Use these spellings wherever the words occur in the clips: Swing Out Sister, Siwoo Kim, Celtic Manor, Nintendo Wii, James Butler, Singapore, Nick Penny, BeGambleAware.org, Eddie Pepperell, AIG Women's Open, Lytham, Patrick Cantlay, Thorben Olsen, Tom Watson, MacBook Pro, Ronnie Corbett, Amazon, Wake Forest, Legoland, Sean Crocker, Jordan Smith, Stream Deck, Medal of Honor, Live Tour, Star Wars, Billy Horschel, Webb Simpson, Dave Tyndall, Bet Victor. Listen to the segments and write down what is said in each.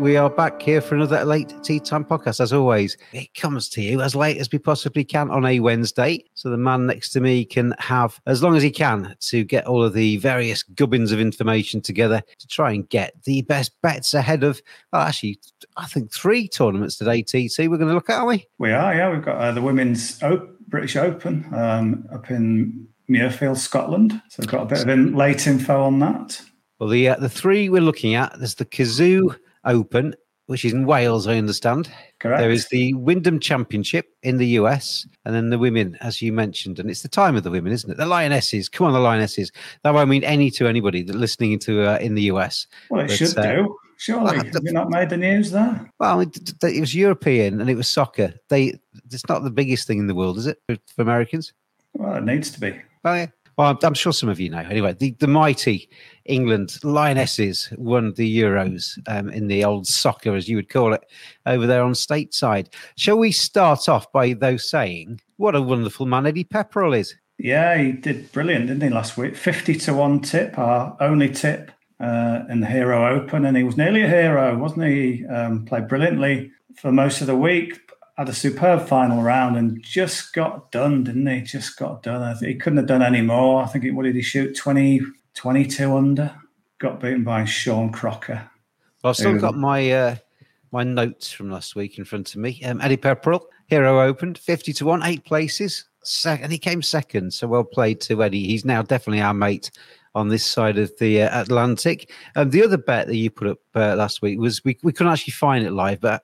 We are back here for another Late Tea Time podcast. As always, it comes to you as late as we possibly can on a Wednesday, so the man next to me can have as long as he can to get all of the various gubbins of information together to try and get the best bets ahead of, well, actually, I think three tournaments today, TT, we're going to look at, aren't we? We are, yeah. We've got the Women's British Open up in Muirfield, Scotland. So we've got a bit of late info on that. Well, the three we're looking at, there's the Cazoo Open, which is in Wales, I understand. Correct. There is the Wyndham Championship in the US, and then the women, as you mentioned, and it's the time of the women, isn't it? The Lionesses. Come on, the Lionesses. That won't mean any to anybody that listening to in the US. Well, it should do. Surely, have you not made the news there? Well, it was European and it was soccer. It's not the biggest thing in the world, is it, for Americans? Well, it needs to be. Oh, yeah. Well, I'm sure some of you know. Anyway, the mighty England Lionesses won the Euros in the old soccer, as you would call it, over there on stateside. Shall we start off by, though, saying what a wonderful man Eddie Pepperell is? Yeah, he did brilliant, didn't he, last week? 50-1 tip, our only tip in the Hero Open, and he was nearly a hero, wasn't he? Played brilliantly for most of the week. Had a superb final round and just got done, didn't he? Just got done. He couldn't have done any more. I think, what did he shoot? 22 under. Got beaten by Sean Crocker. Well, I've still got my my notes from last week in front of me. Eddie Pepperell, Hero Open, 50-1, 8 places. And he came second, so well played to Eddie. He's now definitely our mate on this side of the Atlantic. The other bet that you put up last week was we couldn't actually find it live, but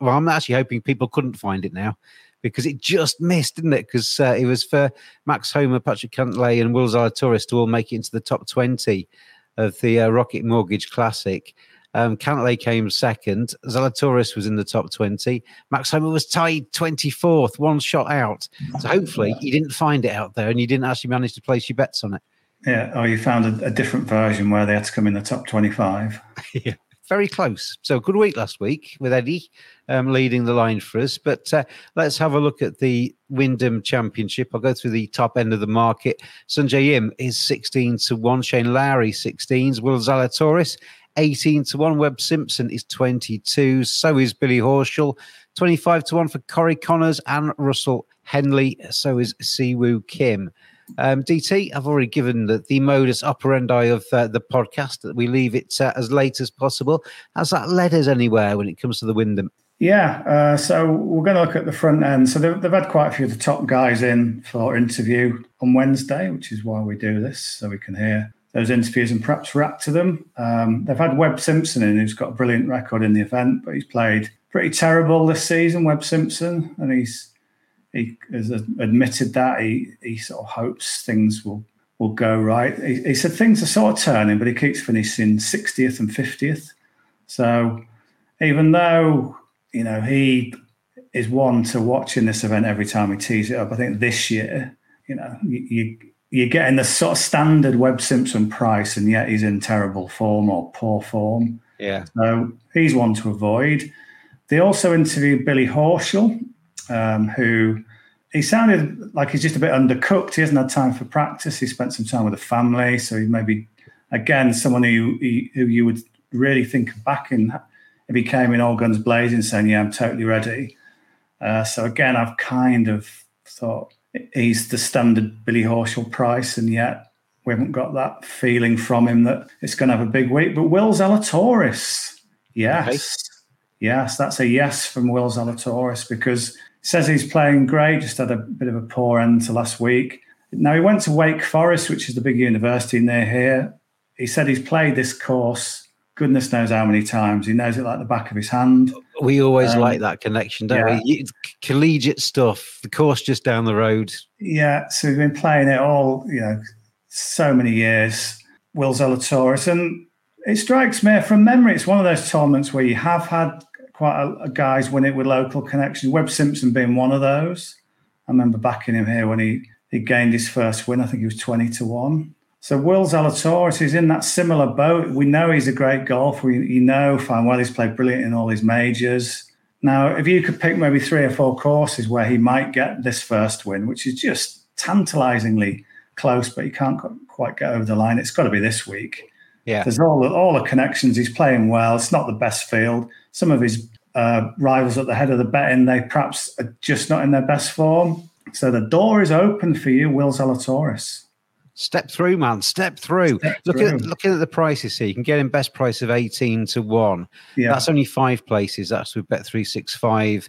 I'm actually hoping people couldn't find it now because it just missed, didn't it? Because it was for Max Homer, Patrick Cantlay, and Will Zalatoris to all make it into the top 20 of the Rocket Mortgage Classic. Cantlay came second. Zalatoris was in the top 20. Max Homer was tied 24th, one shot out. So hopefully you didn't find it out there and you didn't actually manage to place your bets on it. Yeah, or you found a different version where they had to come in the top 25. Yeah, very close. So good week last week with Eddie leading the line for us. But let's have a look at the Wyndham Championship. I'll go through the top end of the market. Sanjay Im is 16-1. Shane Lowry, 16s. Will Zalatoris, 18-1. Webb Simpson is 22. So is Billy Horschel. 25-1 for Corey Connors and Russell Henley. So is Siwoo Kim. DT, I've already given the modus operandi of the podcast that we leave it as late as possible. Has that led us anywhere when it comes to the Wyndham? Yeah, so we're going to look at the front end. So they've had quite a few of the top guys in for interview on Wednesday, which is why we do this, so we can hear those interviews and perhaps react to them. They've had Webb Simpson in, who's got a brilliant record in the event, but he's played pretty terrible this season, Webb Simpson, and he's he has admitted that he sort of hopes things will go right. He said things are sort of turning, but he keeps finishing 60th and 50th. So even though, you know, he is one to watch in this event every time he tees it up, I think this year, you know, you're getting the sort of standard Webb Simpson price, and yet he's in terrible form or poor form. Yeah. So he's one to avoid. They also interviewed Billy Horschel, who he sounded like he's just a bit undercooked. He hasn't had time for practice. He spent some time with the family. So he maybe, again, someone who you would really think of backing if he came in all guns blazing saying, yeah, I'm totally ready. So again, I've kind of thought he's the standard Billy Horschel price, and yet we haven't got that feeling from him that it's going to have a big week. But Will Zalatoris, yes. Okay. Yes, that's a yes from Will Zalatoris, because he says he's playing great, just had a bit of a poor end to last week. Now, he went to Wake Forest, which is the big university near here. He said he's played this course goodness knows how many times. He knows it like the back of his hand. We always like that connection, don't we? It's collegiate stuff, the course just down the road. Yeah, so we've been playing it all, you know, so many years, Will Zalatoris. And it strikes me from memory, it's one of those tournaments where you have had quite a guys win it with local connections, Webb Simpson being one of those. I remember backing him here when he gained his first win. I think he was 20-1. So Will Zalatoris is in that similar boat. We know he's a great golfer. You know fine well he's played brilliant in all his majors. Now, if you could pick maybe three or four courses where he might get this first win, which is just tantalizingly close, but he can't quite get over the line, it's got to be this week. Yeah. There's all the connections. He's playing well. It's not the best field. Some of his rivals at the head of the betting, they perhaps are just not in their best form. So the door is open for you, Will Zalatoris. Step through, man. Step through. Looking at the prices here, you can get him best price of 18-1. Yeah. That's only five places. That's with Bet365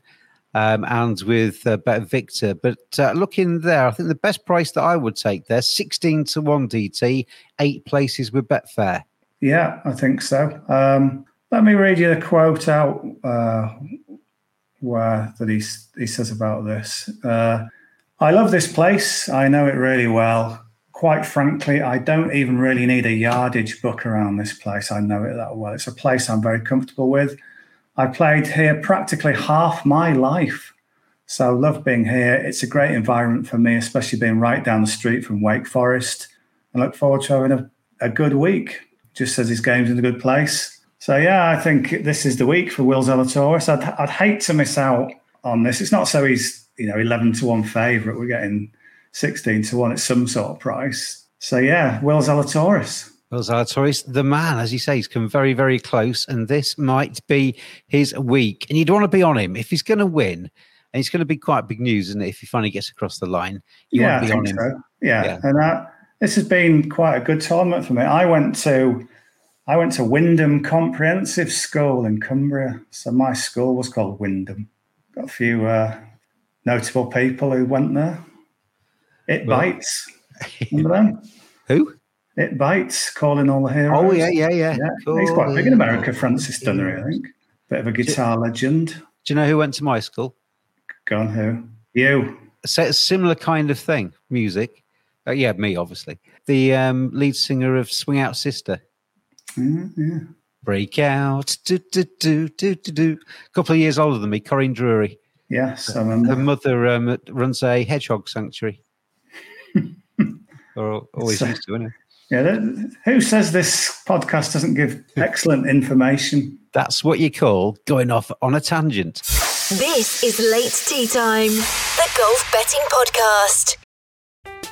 and with Bet Victor. But looking there, I think the best price that I would take there, 16-1 DT, eight places with Betfair. Yeah, I think so. Let me read you the quote out where that he says about this. I love this place. I know it really well. Quite frankly, I don't even really need a yardage book around this place. I know it that well. It's a place I'm very comfortable with. I played here practically half my life, so I love being here. It's a great environment for me, especially being right down the street from Wake Forest. I look forward to having a good week. Just says his game's in a good place. So, yeah, I think this is the week for Will Zalatoris. I'd hate to miss out on this. It's not so he's, you know, 11-1 favourite. We're getting 16-1 at some sort of price. So, yeah, Will Zalatoris. Will Zalatoris, the man, as you say, he's come very, very close, and this might be his week. And you'd want to be on him. If he's going to win, and it's going to be quite big news, isn't it, if he finally gets across the line, you want to be on him. So. Yeah. And this has been quite a good tournament for me. I went to Wyndham Comprehensive School in Cumbria. So my school was called Wyndham. Got a few notable people who went there. It Bites. Remember them? Who? It Bites, Calling All the Heroes. Oh, yeah. Cool. He's quite big in America, Francis Dunnery, I think. Bit of a guitar legend. Do you know who went to my school? Go on, who? You. So it's a similar kind of thing, music. Yeah, me, obviously. The lead singer of Swing Out Sister. Yeah. Break Out. Do. A couple of years older than me, Corinne Drury. Yes, I remember. Her mother runs a hedgehog sanctuary. Or always used to, isn't it? Yeah, who says this podcast doesn't give excellent information? That's what you call going off on a tangent. This is Late Tea Time, the golf betting podcast.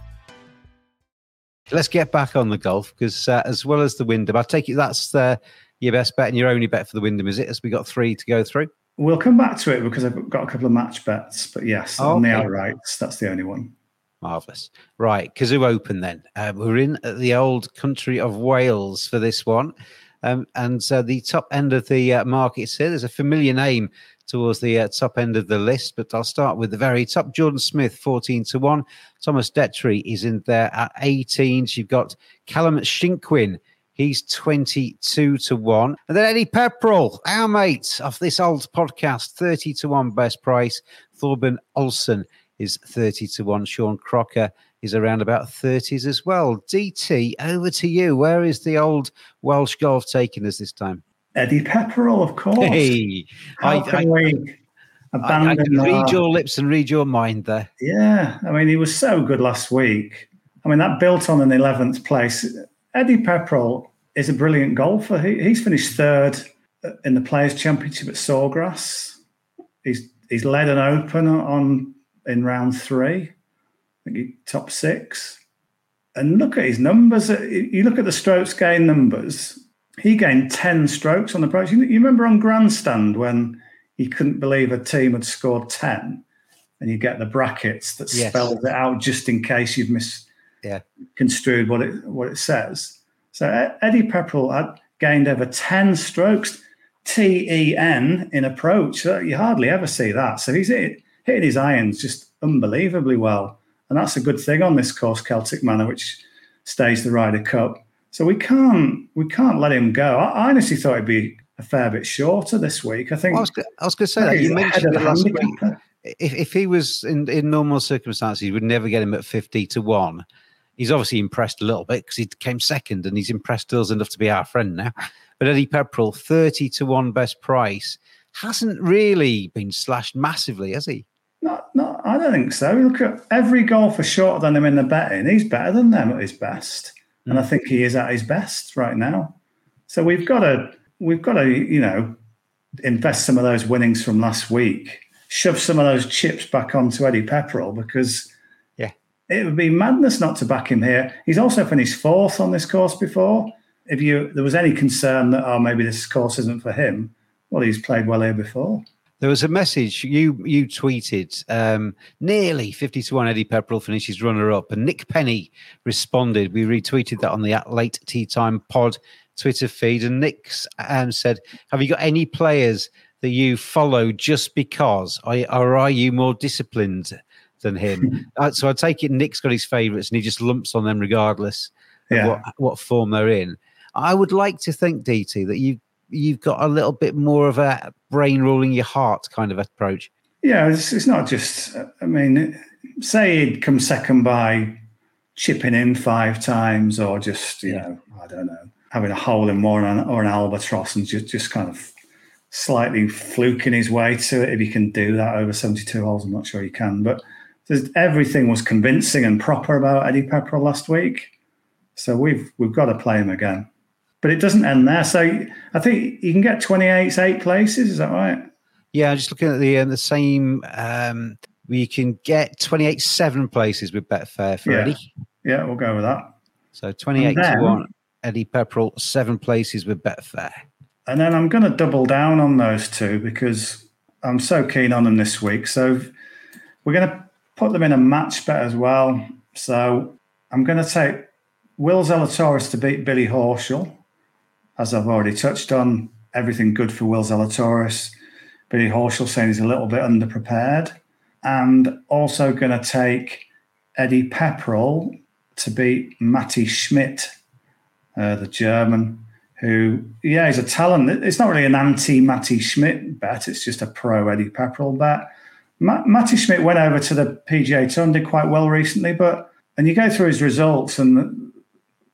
Let's get back on the golf, because as well as the Wyndham, I take it that's your best bet and your only bet for the Wyndham, is it? As we got three to go through. We'll come back to it because I've got a couple of match bets, but yes, on the outrights, that's the only one. Marvellous. Right, Cazoo Open then. We're in the old country of Wales for this one. And the top end of the markets here, there's a familiar name towards the top end of the list, but I'll start with the very top. Jordan Smith, 14-1. Thomas Detry is in there at 18. You've got Callum Shinkwin. He's 22-1. And then Eddie Pepperell, our mate of this old podcast, 30-1 best price. Thorben Olsen is 30-1. Sean Crocker is around about 30s as well. DT, over to you. Where is the old Welsh golf taking us this time? Eddie Pepperell, of course. Hey, I can read your lips and read your mind there. Yeah, I mean, he was so good last week. I mean, that built on an 11th place. Eddie Pepperell is a brilliant golfer. He's finished third in the Players' Championship at Sawgrass. He's led an open in round three. I think he top six. And look at his numbers. You look at the strokes gain numbers. He gained 10 strokes on the approach. You remember on Grandstand when he couldn't believe a team had scored 10 and you get the brackets that spelled it out just in case you've misconstrued what it says. So Eddie Pepperell had gained over 10 strokes, TEN in approach. You hardly ever see that. So he's hitting his irons just unbelievably well. And that's a good thing on this course, Celtic Manor, which stays the Ryder Cup. So we can't let him go. I honestly thought it'd be a fair bit shorter this week. I think I was going to say that you mentioned it last week. If he was in normal circumstances, you would never get him at 50-1. He's obviously impressed a little bit because he came second, and he's impressed us enough to be our friend now. But Eddie Pepperell, 30-1 best price, hasn't really been slashed massively, has he? No, I don't think so. Look at every golfer shorter than him in the betting. He's better than them at his best. And I think he is at his best right now. So we've got to, invest some of those winnings from last week, shove some of those chips back onto Eddie Pepperell because it would be madness not to back him here. He's also finished fourth on this course before. If there was any concern that, maybe this course isn't for him, well, he's played well here before. There was a message you tweeted, nearly 50-1 Eddie Pepperell finishes runner-up. And Nick Penny responded. We retweeted that on the Late Tee Time pod Twitter feed. And Nick said, have you got any players that you follow just because? Or are you more disciplined than him? So I take it Nick's got his favourites and he just lumps on them regardless of what form they're in. I would like to think, DT, that you've got a little bit more of a brain ruling your heart kind of approach. Yeah, it's not just, say he'd come second by chipping in 5 times or just, I don't know, having a hole in one or an albatross and just kind of slightly fluking his way to it. If you can do that over 72 holes, I'm not sure you can. But everything was convincing and proper about Eddie Pepperell last week. So we've got to play him again. But it doesn't end there. So I think you can get 28s, 8 places. Is that right? Yeah, just looking at the same. You can get 28, 7 places with Betfair for Eddie. Yeah, we'll go with that. So 28-1, Eddie Pepperell, 7 places with Betfair. And then I'm going to double down on those two because I'm so keen on them this week. So we're going to put them in a match bet as well. So I'm going to take Will Zalatoris to beat Billy Horschel. As I've already touched on, everything good for Will Zalatoris. Billy Horschel saying he's a little bit underprepared. And also going to take Eddie Pepperell to beat Matty Schmidt, the German, who, he's a talent. It's not really an anti-Matty Schmidt bet. It's just a pro-Eddie Pepperell bet. Matty Schmidt went over to the PGA Tour and did quite well recently. And you go through his results and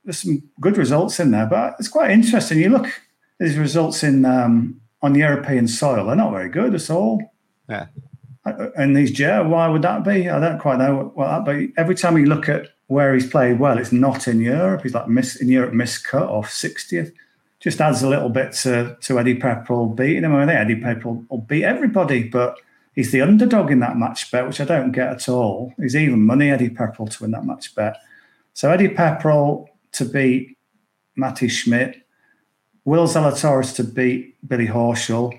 there's some good results in there, but it's quite interesting. You look at his results on European soil; they're not very good at all. Yeah. And these why would that be? I don't quite know what that. But every time you look at where he's played well, it's not in Europe. He's like in Europe, miscut off 60th. Just adds a little bit to Eddie Pepperell beating him. I think Eddie Pepperell will beat everybody, but he's the underdog in that match bet, which I don't get at all. He's even money Eddie Pepperell to win that match bet. So Eddie Pepperell to beat Matty Schmidt, Will Zalatoris to beat Billy Horschel.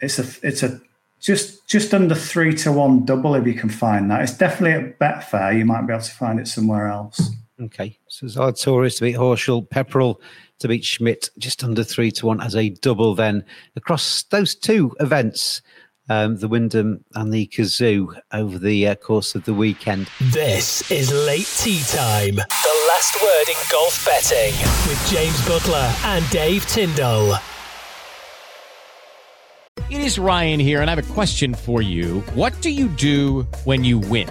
It's a Just under 3-1 double if you can find that. It's definitely at Betfair. You might be able to find it somewhere else. Okay. So Zalatoris to beat Horschel, Pepperell to beat Schmidt, just under 3-1 as a double then. Across those two events, the Wyndham and the Cazoo over the course of the weekend. This is Late Tee Time, the last word in golf betting with James Butler and Dave Tyndall. It is Ryan here, and I have a question for you. What do you do when you win?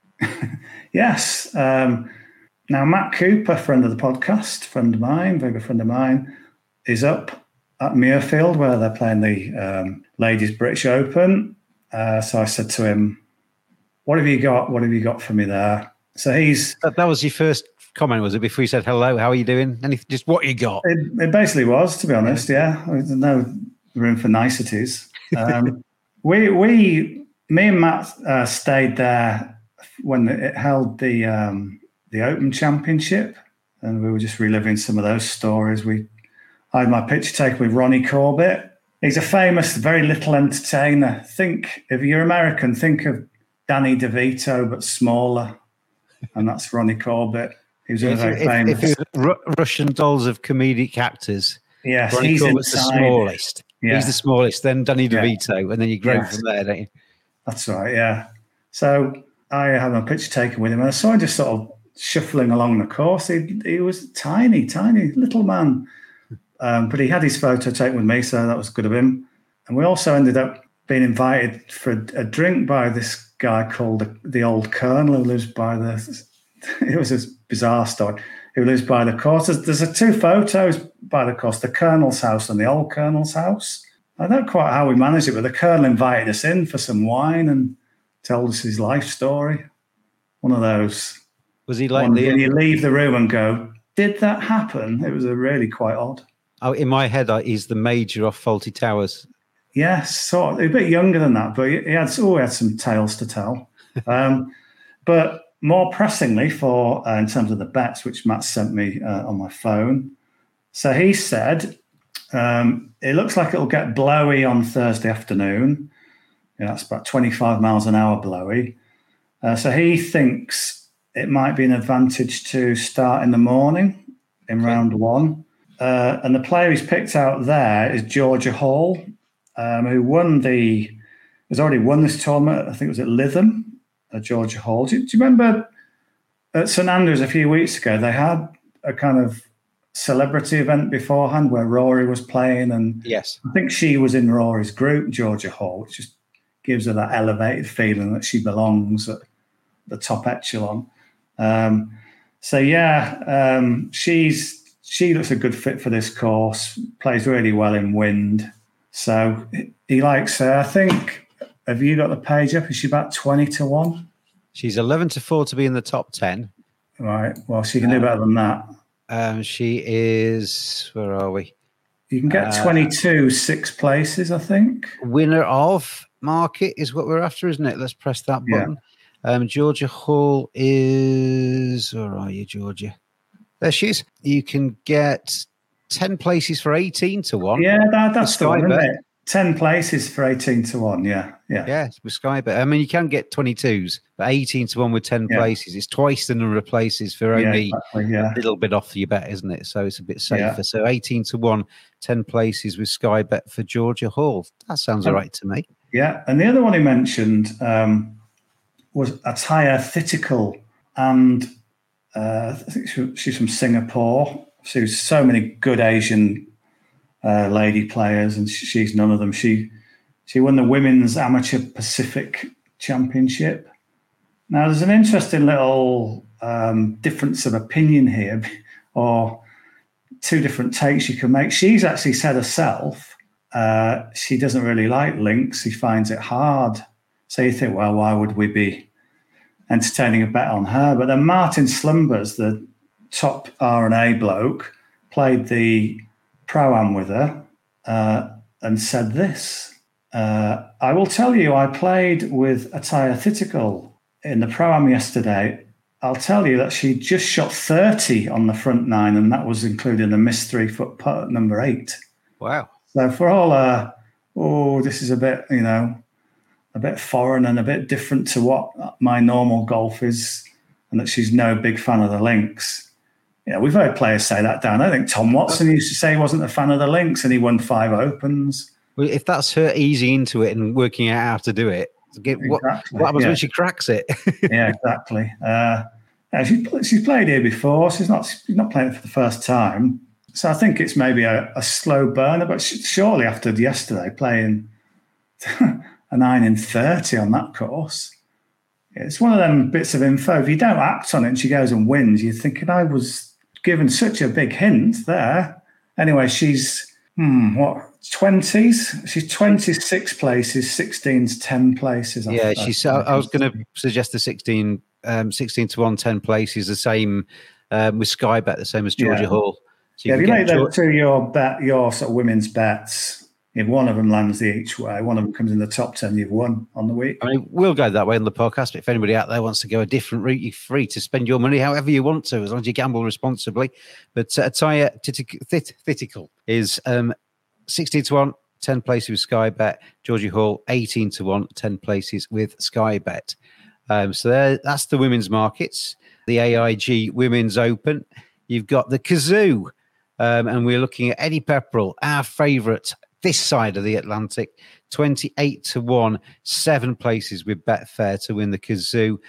Yes. Now, Matt Cooper, friend of the podcast, friend of mine, very good friend of mine, is up at Muirfield where they're playing the Ladies British Open. So I said to him, what have you got? What have you got for me there? So he's... That was your first comment, was it? Before you said, hello, how are you doing? Anything, just what you got? It basically was, to be honest, yeah. There's no room for niceties. Me and Matt stayed there when it held the Open Championship, and we were just reliving some of those stories. I had my picture taken with Ronnie Corbett. He's a famous, very little entertainer. Think, if you're American, think of Danny DeVito, but smaller, and that's Ronnie Corbett. He was very famous. Russian dolls of comedic actors. Yes, Ronnie Corbett's the smallest. Yeah. He's the smallest, then Danny DeVito, and then you grow from there, don't you? That's right, yeah. So I had my picture taken with him, and I saw him just sort of shuffling along the course. He was tiny, little man. But he had his photo taken with me, so that was good of him. And we also ended up being invited for a drink by this guy called the Old Colonel, who lives by the... It was a bizarre story. Who lives by the course. There's two photos by the course, the Colonel's house and the Old Colonel's house. I don't know quite how we managed it, but the Colonel invited us in for some wine and told us his life story. One of those. Was he like the... You leave the room and go, did that happen? It was really quite odd. Oh, in my head, he's the Major off Faulty Towers. Yes, sort of. A bit younger than that, but he had some tales to tell. But more pressingly for in terms of the bets, which Matt sent me on my phone. So he said, it looks like it'll get blowy on Thursday afternoon. Yeah, that's about 25 miles an hour blowy. So he thinks it might be an advantage to start in the morning in round one. And the player he's picked out there is Georgia Hall, who has already won this tournament. I think it was at Lytham, at Georgia Hall. Do you remember at St Andrews a few weeks ago, they had a kind of celebrity event beforehand where Rory was playing, and I think she was in Rory's group, Georgia Hall, which just gives her that elevated feeling that she belongs at the top echelon. She looks a good fit for this course, plays really well in wind, so he likes her. I think, have you got the page up? Is she about 20-1? She's 11-4 to be in the top 10. Right, well, she can do better than that. She is, where are we? You can get 22 sixth places, I think. Winner of market is what we're after, isn't it? Let's press that button. Yeah. Georgia Hall is, where are you, Georgia? There she is. You can get 10 places for 18-1. Yeah, that's the one, isn't it? 10 places for 18-1, yeah. Yeah, with Sky Bet. I mean, you can get 22s, but 18-1 with 10 places. It's twice the number of places for only a little bit off your bet, isn't it? So it's a bit safer. Yeah. So 18-1, 10 places with Sky Bet for Georgia Hall. That sounds all right to me. Yeah, and the other one he mentioned was Atthaya Thitikul, and I think she's from Singapore. She's so many good Asian lady players, and she's none of them. She won the Women's Amateur Pacific Championship. Now, there's an interesting little difference of opinion here, or two different takes you can make. She's actually said herself she doesn't really like links. She finds it hard. So you think, well, why would we be entertaining a bet on her? But then Martin Slumbers, the top R&A bloke, played the pro-am with her and said this. I will tell you, I played with Atthaya Thitikul in the pro-am yesterday. I'll tell you that she just shot 30 on the front nine, and that was including a missed 3-foot putt at number 8. Wow. So for all, this is a bit, a bit foreign and a bit different to what my normal golf is, and that she's no big fan of the links. We've heard players say that, Dan. I think Tom Watson used to say he wasn't a fan of the links, and he won 5 Opens. Well, if that's her easy into it and working out how to do it, what happens when she cracks it? Yeah, exactly. She's played here before. She's not playing it for the first time. So I think it's maybe a slow burner, but surely after yesterday playing a 9 in 30 on that course, it's one of them bits of info. If you don't act on it and she goes and wins, you're thinking, I was given such a big hint there. Anyway, she's 20s? She's 26 places, 16's 10 places. I was going to suggest the 16 to 1, 10 places, the same with Sky Bet, the same as Georgia Hall. So you if you make those two your sort of women's bets, if one of them lands the each way, one of them comes in the top 10, you've won on the week. I mean, we'll go that way on the podcast, but if anybody out there wants to go a different route, you're free to spend your money however you want to, as long as you gamble responsibly. But Atthaya Thitikul is 16 to 1, 10 places with Sky Bet. Georgie Hall, 18 to 1, 10 places with Sky Bet. So that's the women's markets, the AIG Women's Open. You've got the Cazoo, and we're looking at Eddie Pepperell, our favourite this side of the Atlantic, 28 to 1, 7 places with Betfair to win the Cazoo.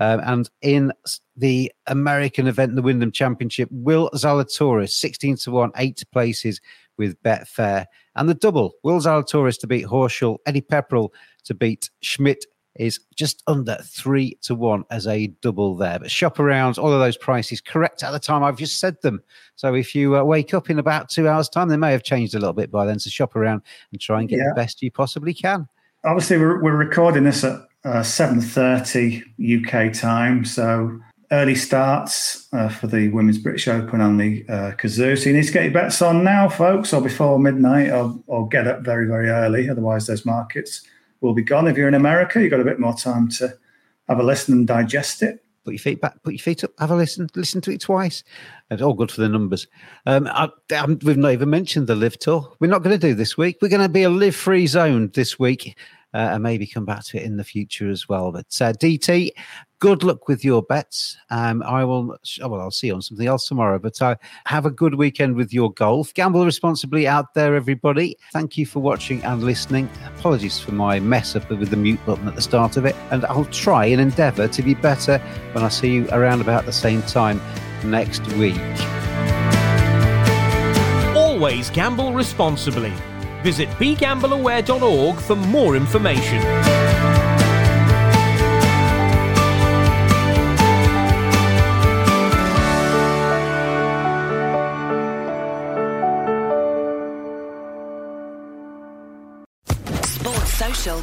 And in the American event, the Wyndham Championship, Will Zalatoris, 16 to 1, 8 places with Betfair. And the double, Will Zalatoris to beat Horschel, Eddie Pepperell to beat Schmidt, is just under 3 to 1 as a double there. But shop around, all of those prices correct at the time I've just said them. So if you wake up in about 2 hours' time, they may have changed a little bit by then. So shop around and try and get the best you possibly can. Obviously, we're recording this at 7:30 UK time. So early starts for the Women's British Open and the Cazoo. So you need to get your bets on now, folks, or before midnight, or get up very, very early. Otherwise, those markets will be gone. If you're in America, you've got a bit more time to have a listen and digest it. Put your feet back, put your feet up, have a listen to it twice. It's all good for the numbers. We've not even mentioned the Live Tour. We're not going to do this week. We're going to be a live-free zone this week, and maybe come back to it in the future as well. But DT, good luck with your bets. I'll see you on something else tomorrow, but have a good weekend with your golf. Gamble responsibly out there, everybody. Thank you for watching and listening. Apologies for my mess up with the mute button at the start of it. And I'll try and endeavour to be better when I see you around about the same time next week. Always gamble responsibly. Visit BeGambleAware.org for more information.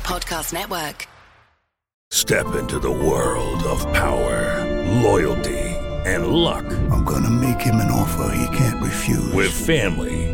Podcast Network. Step into the world of power, loyalty, and luck. I'm gonna make him an offer he can't refuse. With family,